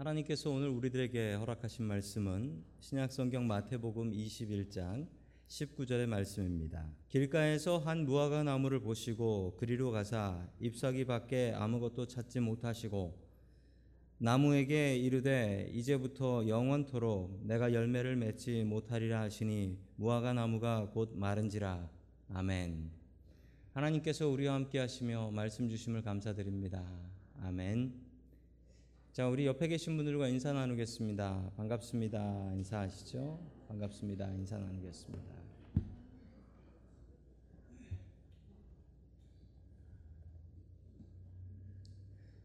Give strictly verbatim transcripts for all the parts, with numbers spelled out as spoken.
하나님께서 오늘 우리들에게 허락하신 말씀은 신약성경 마태복음 이십일 장 십구 절의 말씀입니다. 길가에서 한 무화과 나무를 보시고 그리로 가사 잎사귀 밖에 아무것도 찾지 못하시고 나무에게 이르되 이제부터 영원토록 내가 열매를 맺지 못하리라 하시니 무화과 나무가 곧 마른지라. 아멘. 하나님께서 우리와 함께 하시며 말씀 주심을 감사드립니다. 아멘. 자, 우리 옆에 계신 분들과 인사 나누겠습니다. 반갑습니다. 인사하시죠. 반갑습니다. 인사 나누겠습니다.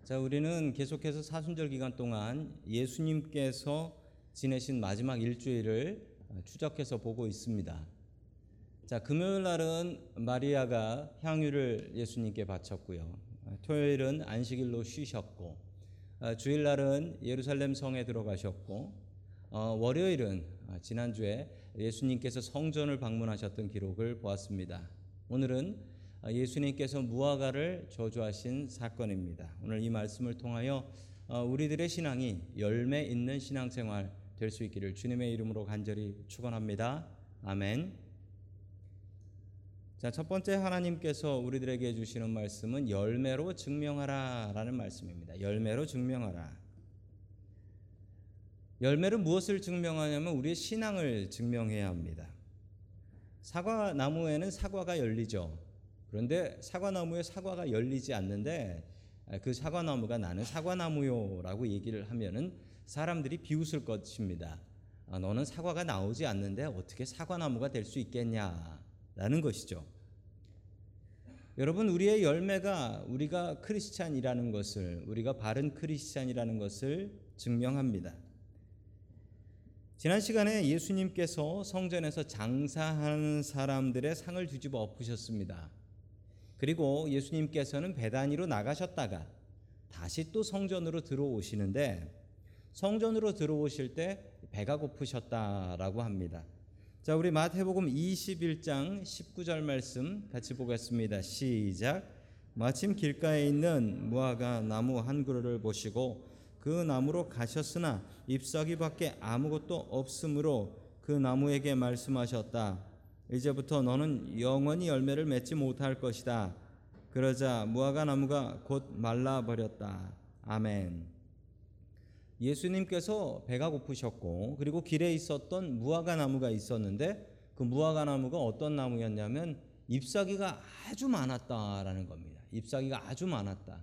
자, 우리는 계속해서 사순절 기간 동안 예수님께서 지내신 마지막 일주일을 추적해서 보고 있습니다. 자, 금요일 날은 마리아가 향유를 예수님께 바쳤고요. 토요일은 안식일로 쉬셨고, 주일날은 예루살렘 성에 들어가셨고, 어, 월요일은 지난주에 예수님께서 성전을 방문하셨던 기록을 보았습니다. 오늘은 예수님께서 무화과를 저주하신 사건입니다. 오늘 이 말씀을 통하여 우리들의 신앙이 열매 있는 신앙생활 될 수 있기를 주님의 이름으로 간절히 축원합니다. 아멘. 자, 첫 번째 하나님께서 우리들에게 주시는 말씀은 열매로 증명하라 라는 말씀입니다. 열매로 증명하라. 열매는 무엇을 증명하냐면 우리의 신앙을 증명해야 합니다. 사과나무에는 사과가 열리죠. 그런데 사과나무에 사과가 열리지 않는데 그 사과나무가 나는 사과나무요 라고 얘기를 하면은 사람들이 비웃을 것입니다. 아, 너는 사과가 나오지 않는데 어떻게 사과나무가 될 수 있겠냐 라는 것이죠. 여러분, 우리의 열매가 우리가 크리스찬이라는 것을, 우리가 바른 크리스찬이라는 것을 증명합니다. 지난 시간에 예수님께서 성전에서 장사하는 사람들의 상을 뒤집어 엎으셨습니다. 그리고 예수님께서는 배단위로 나가셨다가 다시 또 성전으로 들어오시는데, 성전으로 들어오실 때 배가 고프셨다라고 합니다. 자, 우리 마태복음 이십일 장 십구 절 말씀 같이 보겠습니다. 시작. 마침 길가에 있는 무화과 나무 한 그루를 보시고 그 나무로 가셨으나 잎사귀밖에 아무것도 없으므로 그 나무에게 말씀하셨다. 이제부터 너는 영원히 열매를 맺지 못할 것이다. 그러자 무화과 나무가 곧 말라버렸다. 아멘. 예수님께서 배가 고프셨고, 그리고 길에 있었던 무화과 나무가 있었는데 그 무화과 나무가 어떤 나무였냐면 잎사귀가 아주 많았다라는 겁니다. 잎사귀가 아주 많았다.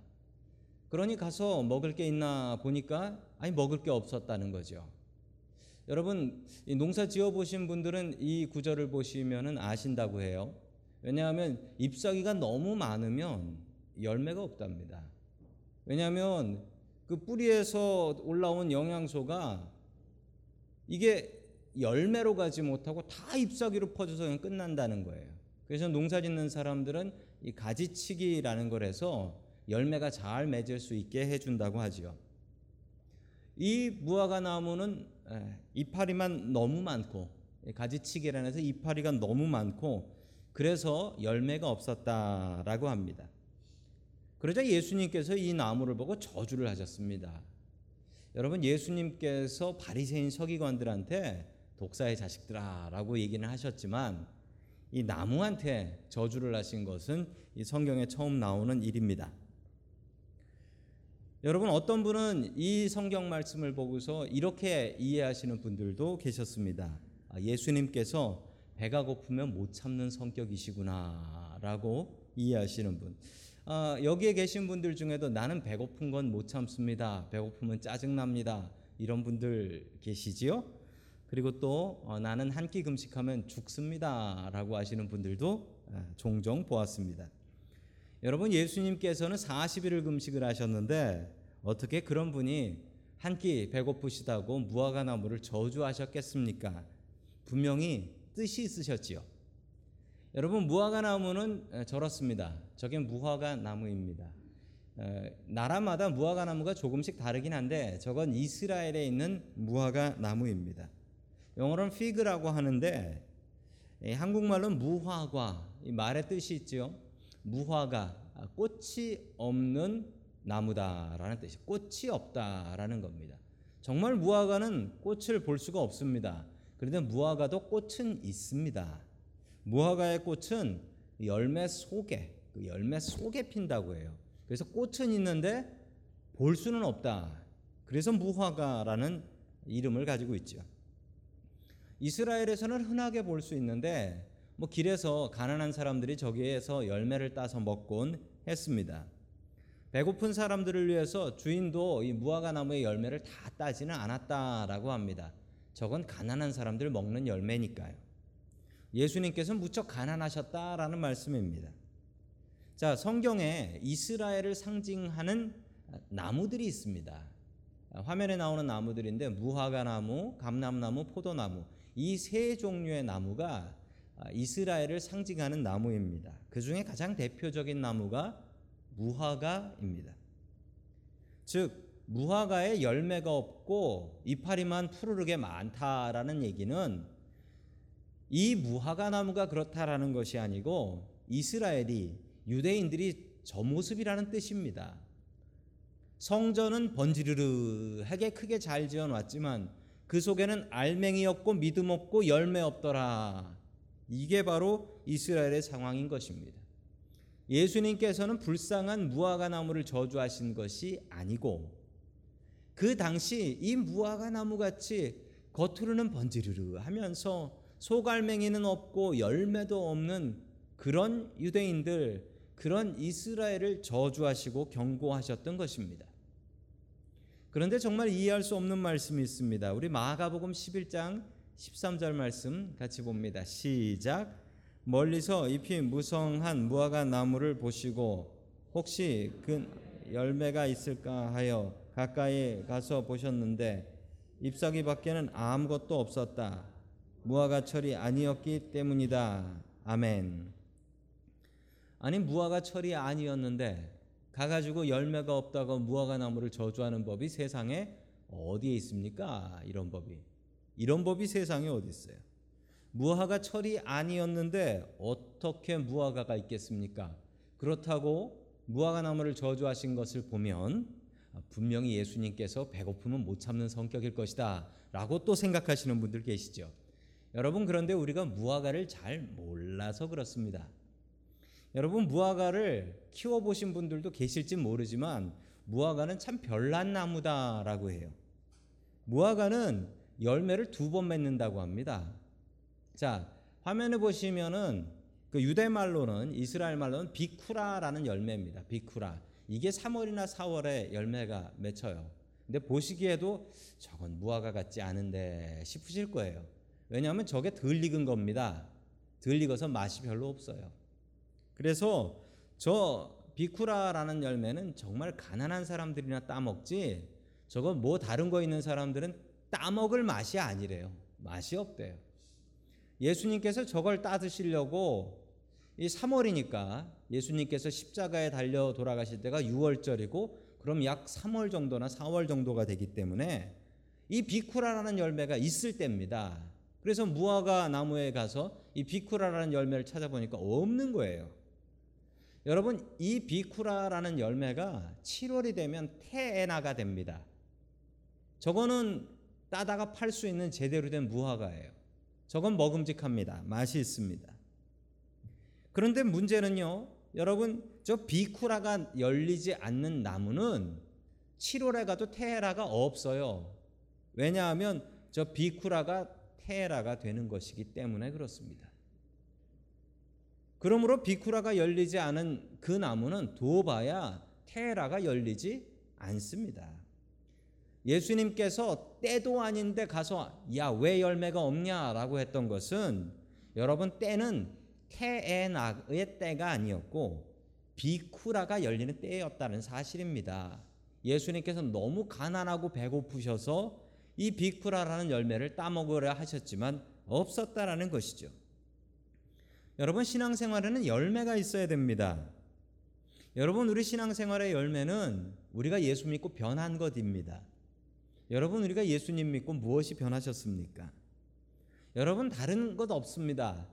그러니 가서 먹을 게 있나 보니까 아니, 먹을 게 없었다는 거죠. 여러분, 농사 지어보신 분들은 이 구절을 보시면 아신다고 해요. 왜냐하면 잎사귀가 너무 많으면 열매가 없답니다. 왜냐하면 그 뿌리에서 올라온 영양소가 이게 열매로 가지 못하고 다 잎사귀로 퍼져서 그냥 끝난다는 거예요. 그래서 농사 짓는 사람들은 이 가지치기라는 걸 해서 열매가 잘 맺을 수 있게 해준다고 하지요. 이 무화과 나무는 이파리만 너무 많고, 가지치기라는 해서 이파리가 너무 많고, 그래서 열매가 없었다라고 합니다. 그러자 예수님께서 이 나무를 보고 저주를 하셨습니다. 여러분, 예수님께서 바리새인 서기관들한테 독사의 자식들아 라고 얘기는 하셨지만 이 나무한테 저주를 하신 것은 이 성경에 처음 나오는 일입니다. 여러분, 어떤 분은 이 성경 말씀을 보고서 이렇게 이해하시는 분들도 계셨습니다. 예수님께서 배가 고프면 못 참는 성격이시구나 라고 이해하시는 분. 아, 여기에 계신 분들 중에도 나는 배고픈 건 못 참습니다, 배고프면 짜증납니다, 이런 분들 계시지요? 그리고 또 어, 나는 한 끼 금식하면 죽습니다 라고 하시는 분들도 종종 보았습니다. 여러분, 예수님께서는 사십 일을 금식을 하셨는데 어떻게 그런 분이 한 끼 배고프시다고 무화과 나무를 저주하셨겠습니까? 분명히 뜻이 있으셨지요. 여러분, 무화과 나무는 저렇습니다. 저게 무화과 나무입니다. 나라마다 무화과 나무가 조금씩 다르긴 한데 저건 이스라엘에 있는 무화과 나무입니다. 영어로는 fig라고 하는데 한국말로는 무화과, 말의 뜻이 있죠. 무화과, 꽃이 없는 나무다라는 뜻이, 꽃이 없다라는 겁니다. 정말 무화과는 꽃을 볼 수가 없습니다. 그런데 무화과도 꽃은 있습니다. 무화과의 꽃은 열매 속에, 그 열매 속에 핀다고 해요. 그래서 꽃은 있는데 볼 수는 없다. 그래서 무화과라는 이름을 가지고 있죠. 이스라엘에서는 흔하게 볼 수 있는데 뭐 길에서 가난한 사람들이 저기에서 열매를 따서 먹곤 했습니다. 배고픈 사람들을 위해서 주인도 이 무화과 나무의 열매를 다 따지는 않았다라고 합니다. 저건 가난한 사람들 먹는 열매니까요. 예수님께서는 무척 가난하셨다라는 말씀입니다. 자, 성경에 이스라엘을 상징하는 나무들이 있습니다. 화면에 나오는 나무들인데 무화과 나무, 감람나무, 포도나무, 이 세 종류의 나무가 이스라엘을 상징하는 나무입니다. 그 중에 가장 대표적인 나무가 무화과입니다. 즉 무화과에 열매가 없고 이파리만 푸르르게 많다라는 얘기는 이 무화과 나무가 그렇다라는 것이 아니고 이스라엘이, 유대인들이 저 모습이라는 뜻입니다. 성전은 번지르르하게 크게 잘 지어놨지만 그 속에는 알맹이 없고 믿음 없고 열매 없더라. 이게 바로 이스라엘의 상황인 것입니다. 예수님께서는 불쌍한 무화과 나무를 저주하신 것이 아니고 그 당시 이 무화과 나무같이 겉으로는 번지르르 하면서 소갈맹이는 없고 열매도 없는 그런 유대인들, 그런 이스라엘을 저주하시고 경고하셨던 것입니다. 그런데 정말 이해할 수 없는 말씀이 있습니다. 우리 마가복음 십일 장 십삼 절 말씀 같이 봅니다. 시작. 멀리서 잎이 무성한 무화과 나무를 보시고 혹시 그 열매가 있을까 하여 가까이 가서 보셨는데 잎사귀 밖에는 아무것도 없었다. 무화과철이 아니었기 때문이다. 아멘. 아니 무화과철이 아니었는데 가가지고 열매가 없다고 무화과 나무를 저주하는 법이 세상에 어디에 있습니까? 이런 법이 이런 법이 세상에 어디 있어요? 무화과철이 아니었는데 어떻게 무화과가 있겠습니까? 그렇다고 무화과 나무를 저주하신 것을 보면 분명히 예수님께서 배고프면 못 참는 성격일 것이다 라고 또 생각하시는 분들 계시죠. 여러분, 그런데 우리가 무화과를 잘 몰라서 그렇습니다. 여러분, 무화과를 키워보신 분들도 계실지 모르지만 무화과는 참 별난 나무다라고 해요. 무화과는 열매를 두 번 맺는다고 합니다. 자, 화면에 보시면은 그 유대말로는, 이스라엘말로는 비쿠라라는 열매입니다. 비쿠라. 이게 삼월이나 사월에 열매가 맺혀요. 근데 보시기에도 저건 무화과 같지 않은데 싶으실 거예요. 왜냐하면 저게 덜 익은 겁니다. 덜 익어서 맛이 별로 없어요. 그래서 저 비쿠라라는 열매는 정말 가난한 사람들이나 따먹지 저거 뭐 다른 거 있는 사람들은 따먹을 맛이 아니래요. 맛이 없대요. 예수님께서 저걸 따드시려고, 이 삼월이니까 예수님께서 십자가에 달려 돌아가실 때가 유월절이고 그럼 약 삼월 정도나 사월 정도가 되기 때문에 이 비쿠라라는 열매가 있을 때입니다. 그래서 무화과 나무에 가서 이 비쿠라라는 열매를 찾아보니까 없는 거예요. 여러분, 이 비쿠라라는 열매가 칠월이 되면 테에나가 됩니다. 저거는 따다가 팔 수 있는 제대로 된 무화과예요. 저건 먹음직합니다. 맛이 있습니다. 그런데 문제는요, 여러분, 저 비쿠라가 열리지 않는 나무는 칠월에 가도 테에나가 없어요. 왜냐하면 저 비쿠라가 테에라가 되는 것이기 때문에 그렇습니다. 그러므로 비쿠라가 열리지 않은 그 나무는 도봐야 테에라가 열리지 않습니다. 예수님께서 때도 아닌데 가서 야, 왜 열매가 없냐라고 했던 것은, 여러분, 때는 테에나의 때가 아니었고 비쿠라가 열리는 때였다는 사실입니다. 예수님께서 너무 가난하고 배고프셔서 이 비쿠라라는 열매를 따먹으려 하셨지만 없었다라는 것이죠. 여러분, 신앙생활에는 열매가 있어야 됩니다. 여러분, 우리 신앙생활의 열매는 우리가 예수 믿고 변한 것입니다. 여러분, 우리가 예수님 믿고 무엇이 변하셨습니까? 여러분, 다른 것 없습니다.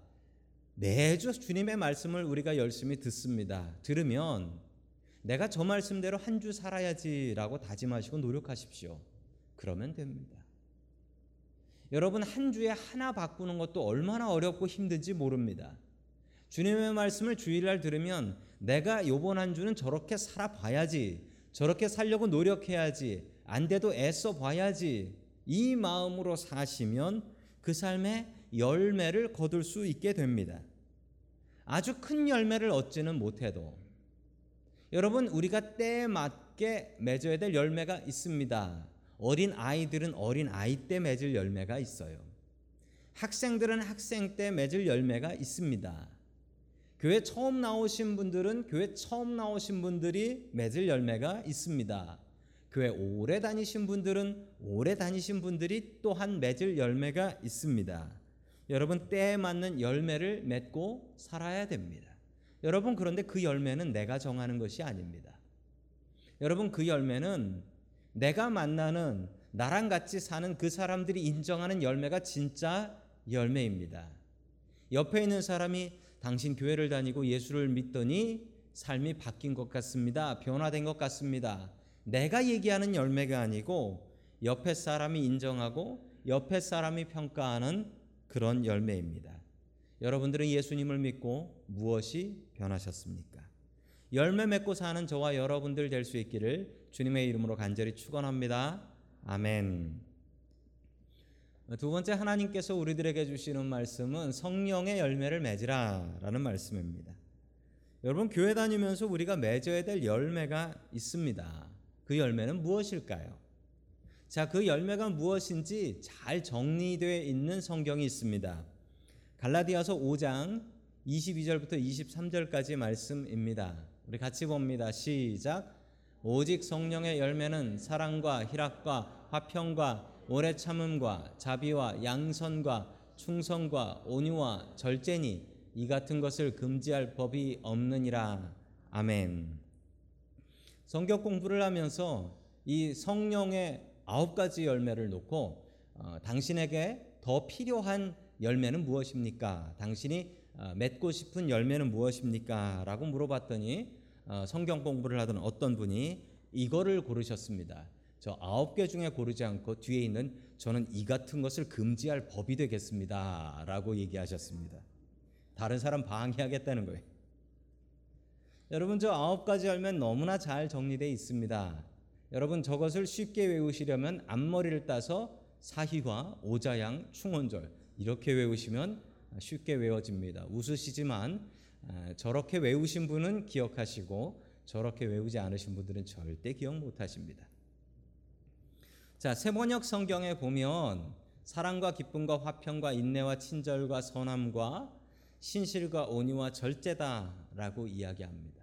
매주 주님의 말씀을 우리가 열심히 듣습니다. 들으면 내가 저 말씀대로 한 주 살아야지라고 다짐하시고 노력하십시오. 그러면 됩니다. 여러분, 한 주에 하나 바꾸는 것도 얼마나 어렵고 힘든지 모릅니다. 주님의 말씀을 주일날 들으면 내가 요번 한 주는 저렇게 살아봐야지, 저렇게 살려고 노력해야지, 안 돼도 애써 봐야지, 이 마음으로 사시면 그 삶의 열매를 거둘 수 있게 됩니다. 아주 큰 열매를 얻지는 못해도 여러분, 우리가 때에 맞게 맺어야 될 열매가 있습니다. 어린 아이들은 어린 아이 때 맺을 열매가 있어요. 학생들은 학생 때 맺을 열매가 있습니다. 교회 처음 나오신 분들은 교회 처음 나오신 분들이 맺을 열매가 있습니다. 교회 오래 다니신 분들은 오래 다니신 분들이 또한 맺을 열매가 있습니다. 여러분, 때에 맞는 열매를 맺고 살아야 됩니다. 여러분, 그런데 그 열매는 내가 정하는 것이 아닙니다. 여러분, 그 열매는 내가 만나는, 나랑 같이 사는 그 사람들이 인정하는 열매가 진짜 열매입니다. 옆에 있는 사람이 당신 교회를 다니고 예수를 믿더니 삶이 바뀐 것 같습니다, 변화된 것 같습니다. 내가 얘기하는 열매가 아니고 옆에 사람이 인정하고 옆에 사람이 평가하는 그런 열매입니다. 여러분들은 예수님을 믿고 무엇이 변하셨습니까? 열매 맺고 사는 저와 여러분들 될 수 있기를 주님의 이름으로 간절히 축원합니다. 아멘. 두 번째, 하나님께서 우리들에게 주시는 말씀은 성령의 열매를 맺으라 라는 말씀입니다. 여러분, 교회 다니면서 우리가 맺어야 될 열매가 있습니다. 그 열매는 무엇일까요? 자, 그 열매가 무엇인지 잘 정리되어 있는 성경이 있습니다. 갈라디아서 오 장 이십이 절부터 이십삼 절까지 말씀입니다. 우리 같이 봅니다. 시작. 오직 성령의 열매는 사랑과 희락과 화평과 오래 참음과 자비와 양선과 충성과 온유와 절제니 이 같은 것을 금지할 법이 없느니라. 아멘. 성경 공부를 하면서 이 성령의 아홉 가지 열매를 놓고 어, 당신에게 더 필요한 열매는 무엇입니까? 당신이 어, 맺고 싶은 열매는 무엇입니까? 라고 물어봤더니 어, 성경 공부를 하던 어떤 분이 이거를 고르셨습니다. 저 아홉 개 중에 고르지 않고 뒤에 있는 저는 이 같은 것을 금지할 법이 되겠습니다 라고 얘기하셨습니다. 다른 사람 방해하겠다는 거예요. 여러분, 저 아홉 가지 열매는 너무나 잘 정리되어 있습니다. 여러분, 저것을 쉽게 외우시려면 앞머리를 따서 사희화, 오자양, 충원절 이렇게 외우시면 쉽게 외워집니다. 웃으시지만 저렇게 외우신 분은 기억하시고 저렇게 외우지 않으신 분들은 절대 기억 못하십니다. 자, 세번역 성경에 보면 사랑과 기쁨과 화평과 인내와 친절과 선함과 신실과 온유와 절제다라고 이야기합니다.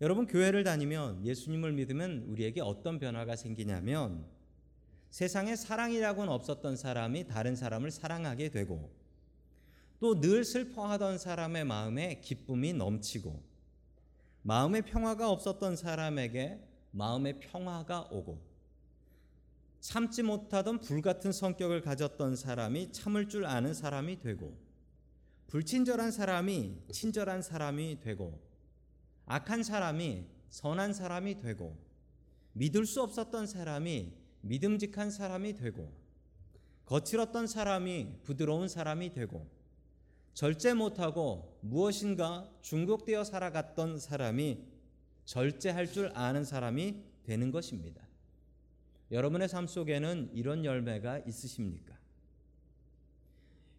여러분, 교회를 다니면, 예수님을 믿으면 우리에게 어떤 변화가 생기냐면 세상에 사랑이라고는 없었던 사람이 다른 사람을 사랑하게 되고, 또 늘 슬퍼하던 사람의 마음에 기쁨이 넘치고, 마음의 평화가 없었던 사람에게 마음의 평화가 오고, 참지 못하던 불같은 성격을 가졌던 사람이 참을 줄 아는 사람이 되고, 불친절한 사람이 친절한 사람이 되고, 악한 사람이 선한 사람이 되고, 믿을 수 없었던 사람이 믿음직한 사람이 되고, 거칠었던 사람이 부드러운 사람이 되고, 절제 못하고 무엇인가 중독되어 살아갔던 사람이 절제할 줄 아는 사람이 되는 것입니다. 여러분의 삶 속에는 이런 열매가 있으십니까?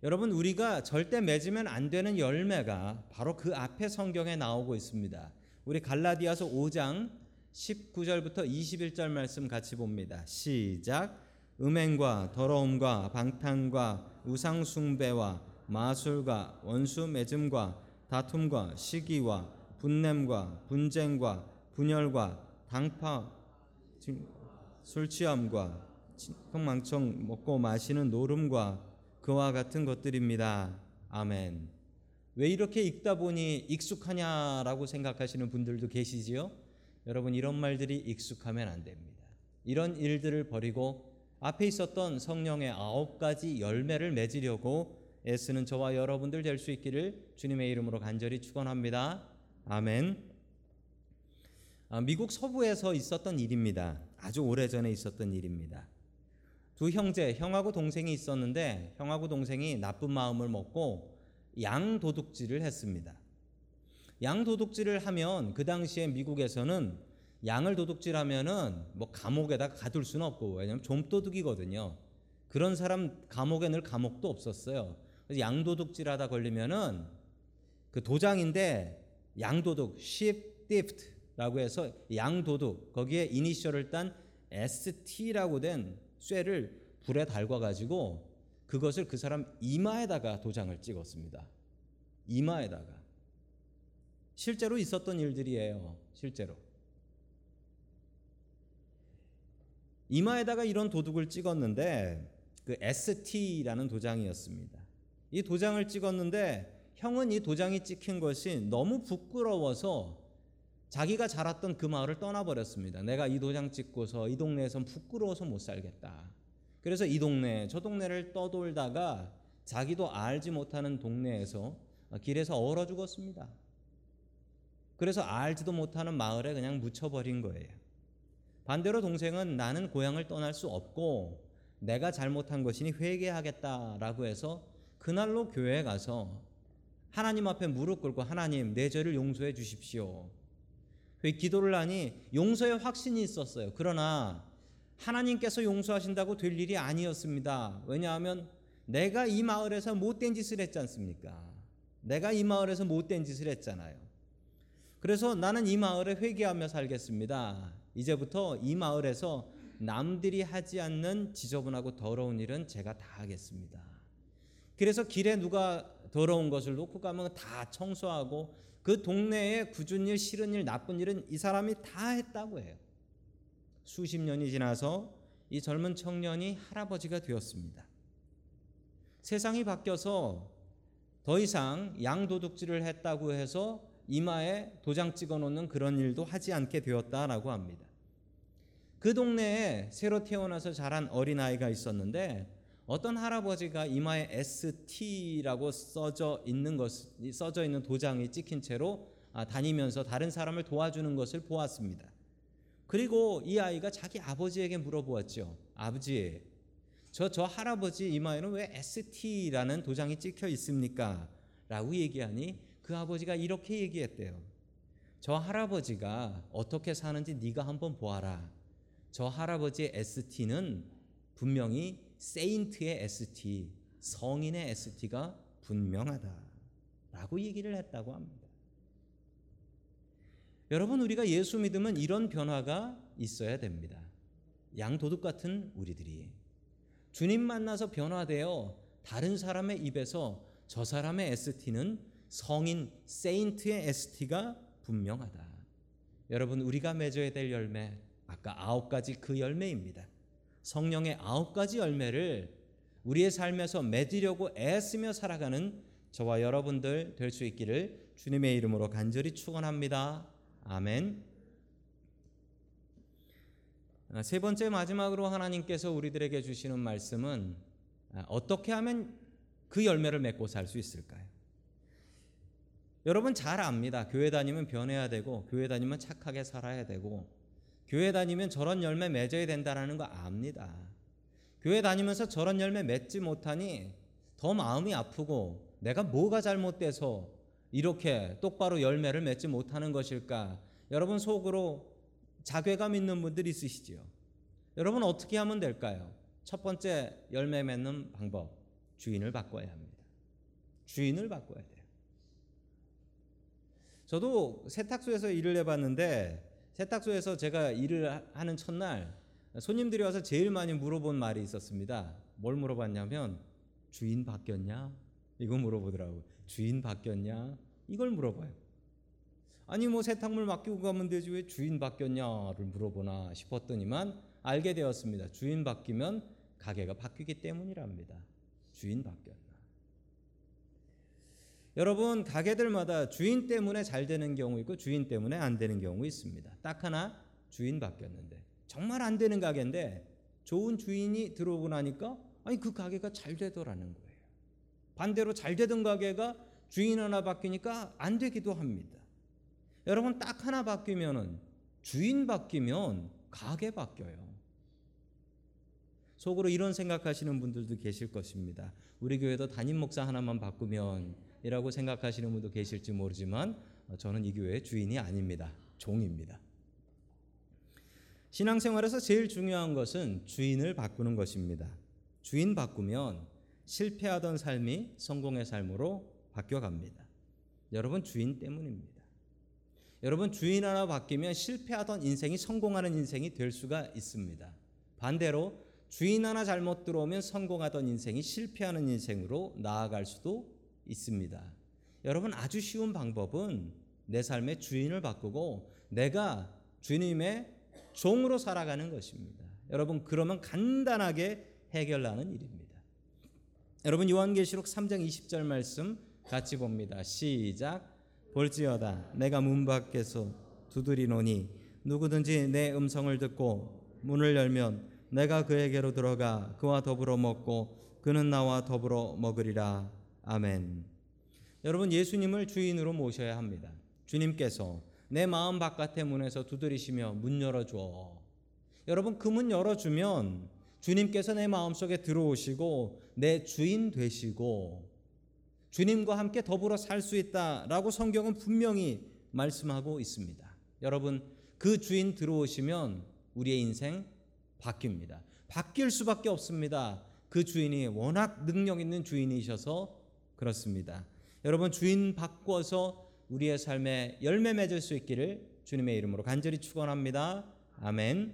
여러분, 우리가 절대 맺으면 안 되는 열매가 바로 그 앞에 성경에 나오고 있습니다. 우리 갈라디아서 오 장 십구 절부터 이십일 절 말씀 같이 봅니다. 시작. 음행과 더러움과 방탕과 우상숭배와 마술과 원수 맺음과 다툼과 시기와 분냄과 분쟁과 분열과 당파 술 취함과 흥망청 먹고 마시는 노름과 그와 같은 것들입니다. 아멘. 왜 이렇게 읽다 보니 익숙하냐라고 생각하시는 분들도 계시지요? 여러분, 이런 말들이 익숙하면 안 됩니다. 이런 일들을 버리고 앞에 있었던 성령의 아홉 가지 열매를 맺으려고 애쓰는 저와 여러분들 될 수 있기를 주님의 이름으로 간절히 축원합니다. 아멘. 미국 서부에서 있었던 일입니다. 아주 오래전에 있었던 일입니다. 두 형제, 형하고 동생이 있었는데 형하고 동생이 나쁜 마음을 먹고 양 도둑질을 했습니다. 양 도둑질을 하면 그 당시에 미국에서는 양을 도둑질하면은 뭐 감옥에다 가둘 수는 없고, 왜냐면 좀도둑이거든요. 그런 사람 감옥에 늘 감옥도 없었어요. 그래서 양 도둑질하다 걸리면은 그 도장인데 양 도둑, sheep thief라고 해서 양 도둑 거기에 이니셜을 딴 에스티라고 된 쇠를 불에 달궈가지고 그것을 그 사람 이마에다가 도장을 찍었습니다. 이마에다가. 실제로 있었던 일들이에요. 실제로. 이마에다가 이런 도둑을 찍었는데 그 에스티라는 도장이었습니다. 이 도장을 찍었는데 형은 이 도장이 찍힌 것이 너무 부끄러워서 자기가 자랐던 그 마을을 떠나버렸습니다. 내가 이 도장 찍고서 이 동네에선 부끄러워서 못 살겠다. 그래서 이 동네 저 동네를 떠돌다가 자기도 알지 못하는 동네에서 길에서 얼어 죽었습니다. 그래서 알지도 못하는 마을에 그냥 묻혀버린 거예요. 반대로 동생은 나는 고향을 떠날 수 없고 내가 잘못한 것이니 회개하겠다라고 해서 그날로 교회에 가서 하나님 앞에 무릎 꿇고 하나님 내 죄를 용서해 주십시오. 기도를 하니 용서의 확신이 있었어요. 그러나 하나님께서 용서하신다고 될 일이 아니었습니다. 왜냐하면 내가 이 마을에서 못된 짓을 했지 않습니까? 내가 이 마을에서 못된 짓을 했잖아요. 그래서 나는 이 마을에 회개하며 살겠습니다. 이제부터 이 마을에서 남들이 하지 않는 지저분하고 더러운 일은 제가 다 하겠습니다. 그래서 길에 누가 더러운 것을 놓고 가면 다 청소하고 그 동네에 굳은 일, 싫은 일, 나쁜 일은 이 사람이 다 했다고 해요. 수십 년이 지나서 이 젊은 청년이 할아버지가 되었습니다. 세상이 바뀌어서 더 이상 양도둑질을 했다고 해서 이마에 도장 찍어놓는 그런 일도 하지 않게 되었다라고 합니다. 그 동네에 새로 태어나서 자란 어린아이가 있었는데 어떤 할아버지가 이마에 에스티라고 써져 있는 것, 써져 있는 도장이 찍힌 채로 다니면서 다른 사람을 도와주는 것을 보았습니다. 그리고 이 아이가 자기 아버지에게 물어보았죠. 아버지, 저, 저 할아버지 이마에는 왜 에스티라는 도장이 찍혀 있습니까? 라고 얘기하니 그 아버지가 이렇게 얘기했대요. 저 할아버지가 어떻게 사는지 네가 한번 보아라. 저 할아버지의 에스티는 분명히 세인트의 에스티, 성인의 에스티가 분명하다라고 얘기를 했다고 합니다. 여러분, 우리가 예수 믿으면 이런 변화가 있어야 됩니다. 양도둑 같은 우리들이 주님 만나서 변화되어 다른 사람의 입에서 저 사람의 에스티는 성인, 세인트의 에스티가 분명하다. 여러분, 우리가 맺어야 될 열매, 아까 아홉 가지 그 열매입니다. 성령의 아홉 가지 열매를 우리의 삶에서 맺으려고 애쓰며 살아가는 저와 여러분들 될 수 있기를 주님의 이름으로 간절히 축원합니다. 아멘. 세 번째 마지막으로 하나님께서 우리들에게 주시는 말씀은 어떻게 하면 그 열매를 맺고 살 수 있을까요? 여러분 잘 압니다. 교회 다니면 변해야 되고 교회 다니면 착하게 살아야 되고 교회 다니면 저런 열매 맺어야 된다는 거 압니다. 교회 다니면서 저런 열매 맺지 못하니 더 마음이 아프고 내가 뭐가 잘못돼서 이렇게 똑바로 열매를 맺지 못하는 것일까? 여러분 속으로 자괴감 있는 분들 있으시지요? 여러분 어떻게 하면 될까요? 첫 번째 열매 맺는 방법, 주인을 바꿔야 합니다. 주인을 바꿔야 돼요. 저도 세탁소에서 일을 해봤는데 세탁소에서 제가 일을 하는 첫날 손님들이 와서 제일 많이 물어본 말이 있었습니다. 뭘 물어봤냐면 주인 바뀌었냐? 이거 물어보더라고요. 주인 바뀌었냐? 이걸 물어봐요. 아니 뭐 세탁물 맡기고 가면 되지 왜 주인 바뀌었냐를 물어보나 싶었더니만 알게 되었습니다. 주인 바뀌면 가게가 바뀌기 때문이랍니다. 주인 바뀌었나? 여러분 가게들마다 주인 때문에 잘 되는 경우 있고 주인 때문에 안 되는 경우 있습니다. 딱 하나 주인 바뀌었는데 정말 안 되는 가게인데 좋은 주인이 들어오고 나니까 아니 그 가게가 잘 되더라는 거예요. 반대로 잘 되던 가게가 주인 하나 바뀌니까 안 되기도 합니다. 여러분 딱 하나 바뀌면은 주인 바뀌면 가게 바뀌어요. 속으로 이런 생각하시는 분들도 계실 것입니다. 우리 교회도 담임 목사 하나만 바꾸면 이라고 생각하시는 분도 계실지 모르지만 저는 이 교회의 주인이 아닙니다. 종입니다. 신앙생활에서 제일 중요한 것은 주인을 바꾸는 것입니다. 주인 바꾸면 실패하던 삶이 성공의 삶으로 바뀌어갑니다. 여러분 주인 때문입니다. 여러분 주인 하나 바뀌면 실패하던 인생이 성공하는 인생이 될 수가 있습니다. 반대로 주인 하나 잘못 들어오면 성공하던 인생이 실패하는 인생으로 나아갈 수도 있습니다. 여러분 아주 쉬운 방법은 내 삶의 주인을 바꾸고 내가 주님의 종으로 살아가는 것입니다. 여러분 그러면 간단하게 해결나는 일입니다. 여러분 요한계시록 삼 장 이십 절 말씀 같이 봅니다. 시작. 볼지어다 내가 문 밖에서 두드리노니 누구든지 내 음성을 듣고 문을 열면 내가 그에게로 들어가 그와 더불어 먹고 그는 나와 더불어 먹으리라. 아멘. 여러분 예수님을 주인으로 모셔야 합니다. 주님께서 내 마음 바깥의 문에서 두드리시며 문 열어줘. 여러분 그 문 열어주면 주님께서 내 마음속에 들어오시고 내 주인 되시고 주님과 함께 더불어 살 수 있다라고 성경은 분명히 말씀하고 있습니다. 여러분 그 주인 들어오시면 우리의 인생 바뀝니다. 바뀔 수밖에 없습니다. 그 주인이 워낙 능력 있는 주인이셔서 그렇습니다. 여러분 주인 바꿔서 우리의 삶에 열매 맺을 수 있기를 주님의 이름으로 간절히 축원합니다. 아멘.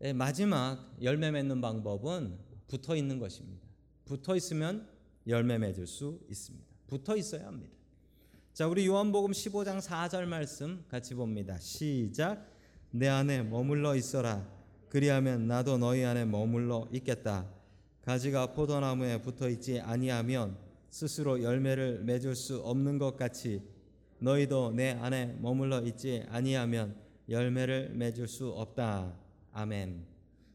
네, 마지막 열매 맺는 방법은 붙어 있는 것입니다. 붙어 있으면 열매 맺을 수 있습니다. 붙어 있어야 합니다. 자, 우리 요한복음 십오 장 사 절 말씀 같이 봅니다. 시작. 내 안에 머물러 있어라. 그리하면 나도 너희 안에 머물러 있겠다. 가지가 포도나무에 붙어 있지 아니하면 스스로 열매를 맺을 수 없는 것 같이 너희도 내 안에 머물러 있지 아니하면 열매를 맺을 수 없다. 아멘.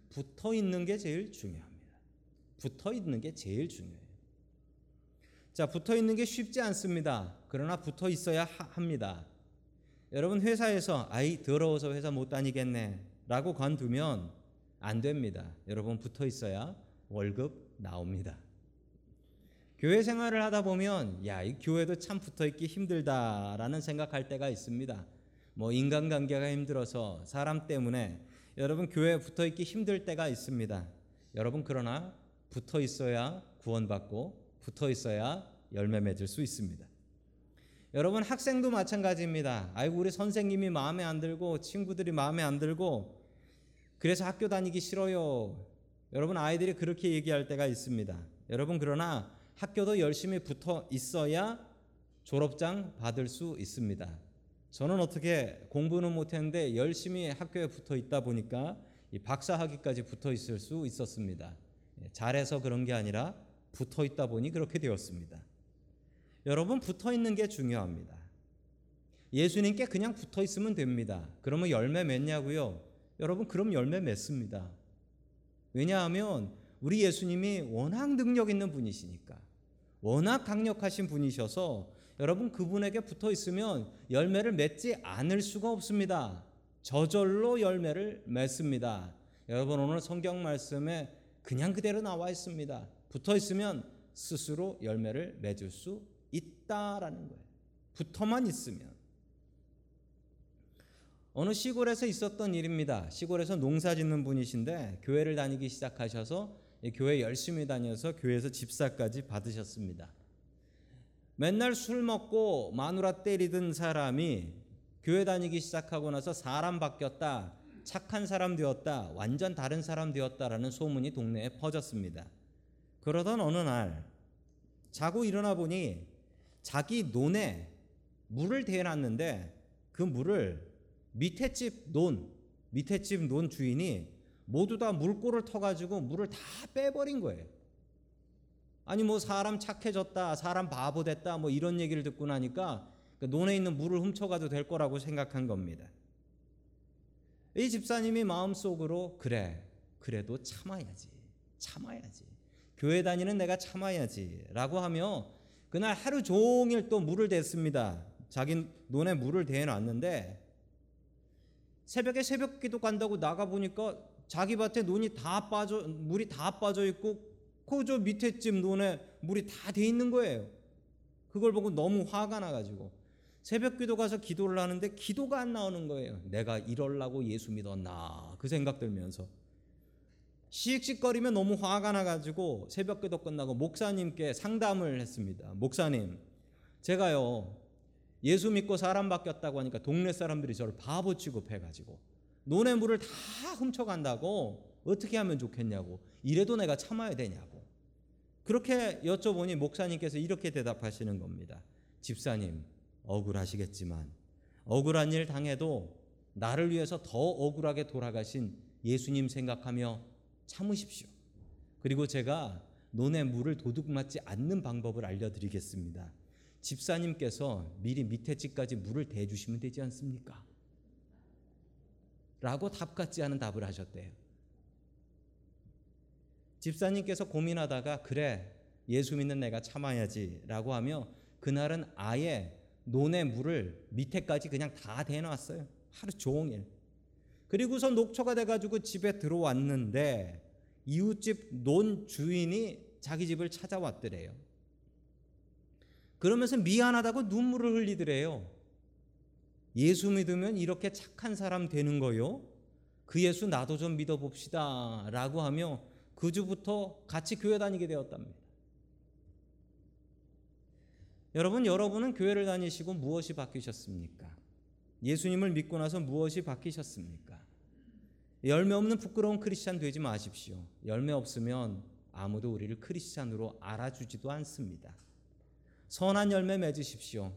붙어 있는 게 제일 중요합니다. 붙어 있는 게 제일 중요해요. 자, 붙어 있는 게 쉽지 않습니다. 그러나 붙어 있어야 합니다. 여러분 회사에서 아이 더러워서 회사 못 다니겠네 라고 관두면 안 됩니다. 여러분 붙어 있어야 월급 나옵니다. 교회 생활을 하다 보면 야, 이 교회도 참 붙어 있기 힘들다라는 생각할 때가 있습니다. 뭐 인간관계가 힘들어서 사람 때문에 여러분 교회에 붙어 있기 힘들 때가 있습니다. 여러분 그러나 붙어 있어야 구원받고 붙어 있어야 열매 맺을 수 있습니다. 여러분 학생도 마찬가지입니다. 아이고 우리 선생님이 마음에 안 들고 친구들이 마음에 안 들고 그래서 학교 다니기 싫어요. 여러분 아이들이 그렇게 얘기할 때가 있습니다. 여러분 그러나 학교도 열심히 붙어 있어야 졸업장 받을 수 있습니다. 저는 어떻게 공부는 못했는데 열심히 학교에 붙어 있다 보니까 이 박사학위까지 붙어 있을 수 있었습니다. 잘해서 그런 게 아니라 붙어 있다 보니 그렇게 되었습니다. 여러분 붙어 있는 게 중요합니다. 예수님께 그냥 붙어 있으면 됩니다. 그러면 열매 맺냐고요? 여러분 그럼 열매 맺습니다. 왜냐하면 우리 예수님이 워낙 능력 있는 분이시니까 워낙 강력하신 분이셔서 여러분 그분에게 붙어 있으면 열매를 맺지 않을 수가 없습니다. 저절로 열매를 맺습니다. 여러분 오늘 성경 말씀에 그냥 그대로 나와 있습니다. 붙어 있으면 스스로 열매를 맺을 수 있다라는 거예요. 붙어만 있으면. 어느 시골에서 있었던 일입니다. 시골에서 농사 짓는 분이신데 교회를 다니기 시작하셔서 교회 열심히 다녀서 교회에서 집사까지 받으셨습니다. 맨날 술 먹고 마누라 때리던 사람이 교회 다니기 시작하고 나서 사람 바뀌었다, 착한 사람 되었다, 완전 다른 사람 되었다라는 소문이 동네에 퍼졌습니다. 그러던 어느 날 자고 일어나 보니 자기 논에 물을 대놨는데 그 물을 밑에 집 논, 밑에 집 논 주인이 모두 다 물꼬를 터가지고 물을 다 빼버린 거예요. 아니 뭐 사람 착해졌다, 사람 바보 됐다 뭐 이런 얘기를 듣고 나니까 논에 있는 물을 훔쳐가도 될 거라고 생각한 겁니다. 이 집사님이 마음속으로 그래, 그래도 참아야지, 참아야지. 교회 다니는 내가 참아야지 라고 하며 그날 하루 종일 또 물을 댔습니다. 자기 논에 물을 대놨는데 새벽에 새벽 기도 간다고 나가보니까 자기 밭에 논이 다 빠져, 물이 다 빠져 있고 그저 밑에쯤 논에 물이 다 돼 있는 거예요. 그걸 보고 너무 화가 나가지고 새벽기도 가서 기도를 하는데 기도가 안 나오는 거예요. 내가 이럴라고 예수 믿었나 그 생각 들면서 씩씩거리며 너무 화가 나가지고 새벽기도 끝나고 목사님께 상담을 했습니다. 목사님, 제가요 예수 믿고 사람 바뀌었다고 하니까 동네 사람들이 저를 바보 취급해가지고 논의 물을 다 훔쳐간다고 어떻게 하면 좋겠냐고, 이래도 내가 참아야 되냐고 그렇게 여쭤보니 목사님께서 이렇게 대답하시는 겁니다. 집사님, 억울하시겠지만 억울한 일 당해도 나를 위해서 더 억울하게 돌아가신 예수님 생각하며 참으십시오. 그리고 제가 논의 물을 도둑맞지 않는 방법을 알려드리겠습니다. 집사님께서 미리 밑에 집까지 물을 대주시면 되지 않습니까? 라고 답 같지 않은 답을 하셨대요. 집사님께서 고민하다가 그래 예수 믿는 내가 참아야지 라고 하며 그날은 아예 논의 물을 밑에까지 그냥 다 대놨어요. 하루 종일. 그리고서 녹초가 돼가지고 집에 들어왔는데 이웃집 논 주인이 자기 집을 찾아왔더래요. 그러면서 미안하다고 눈물을 흘리더래요. 예수 믿으면 이렇게 착한 사람 되는 거요? 그 예수 나도 좀 믿어봅시다 라고 하며 그 주부터 같이 교회 다니게 되었답니다. 여러분, 여러분은 교회를 다니시고 무엇이 바뀌셨습니까? 예수님을 믿고 나서 무엇이 바뀌셨습니까? 열매 없는 부끄러운 크리스찬 되지 마십시오. 열매 없으면 아무도 우리를 크리스찬으로 알아주지도 않습니다. 선한 열매 맺으십시오.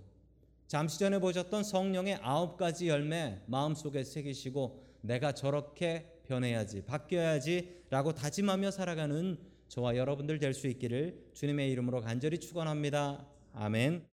잠시 전에 보셨던 성령의 아홉 가지 열매 마음속에 새기시고 내가 저렇게 변해야지, 바뀌어야지 라고 다짐하며 살아가는 저와 여러분들 될 수 있기를 주님의 이름으로 간절히 축원합니다. 아멘.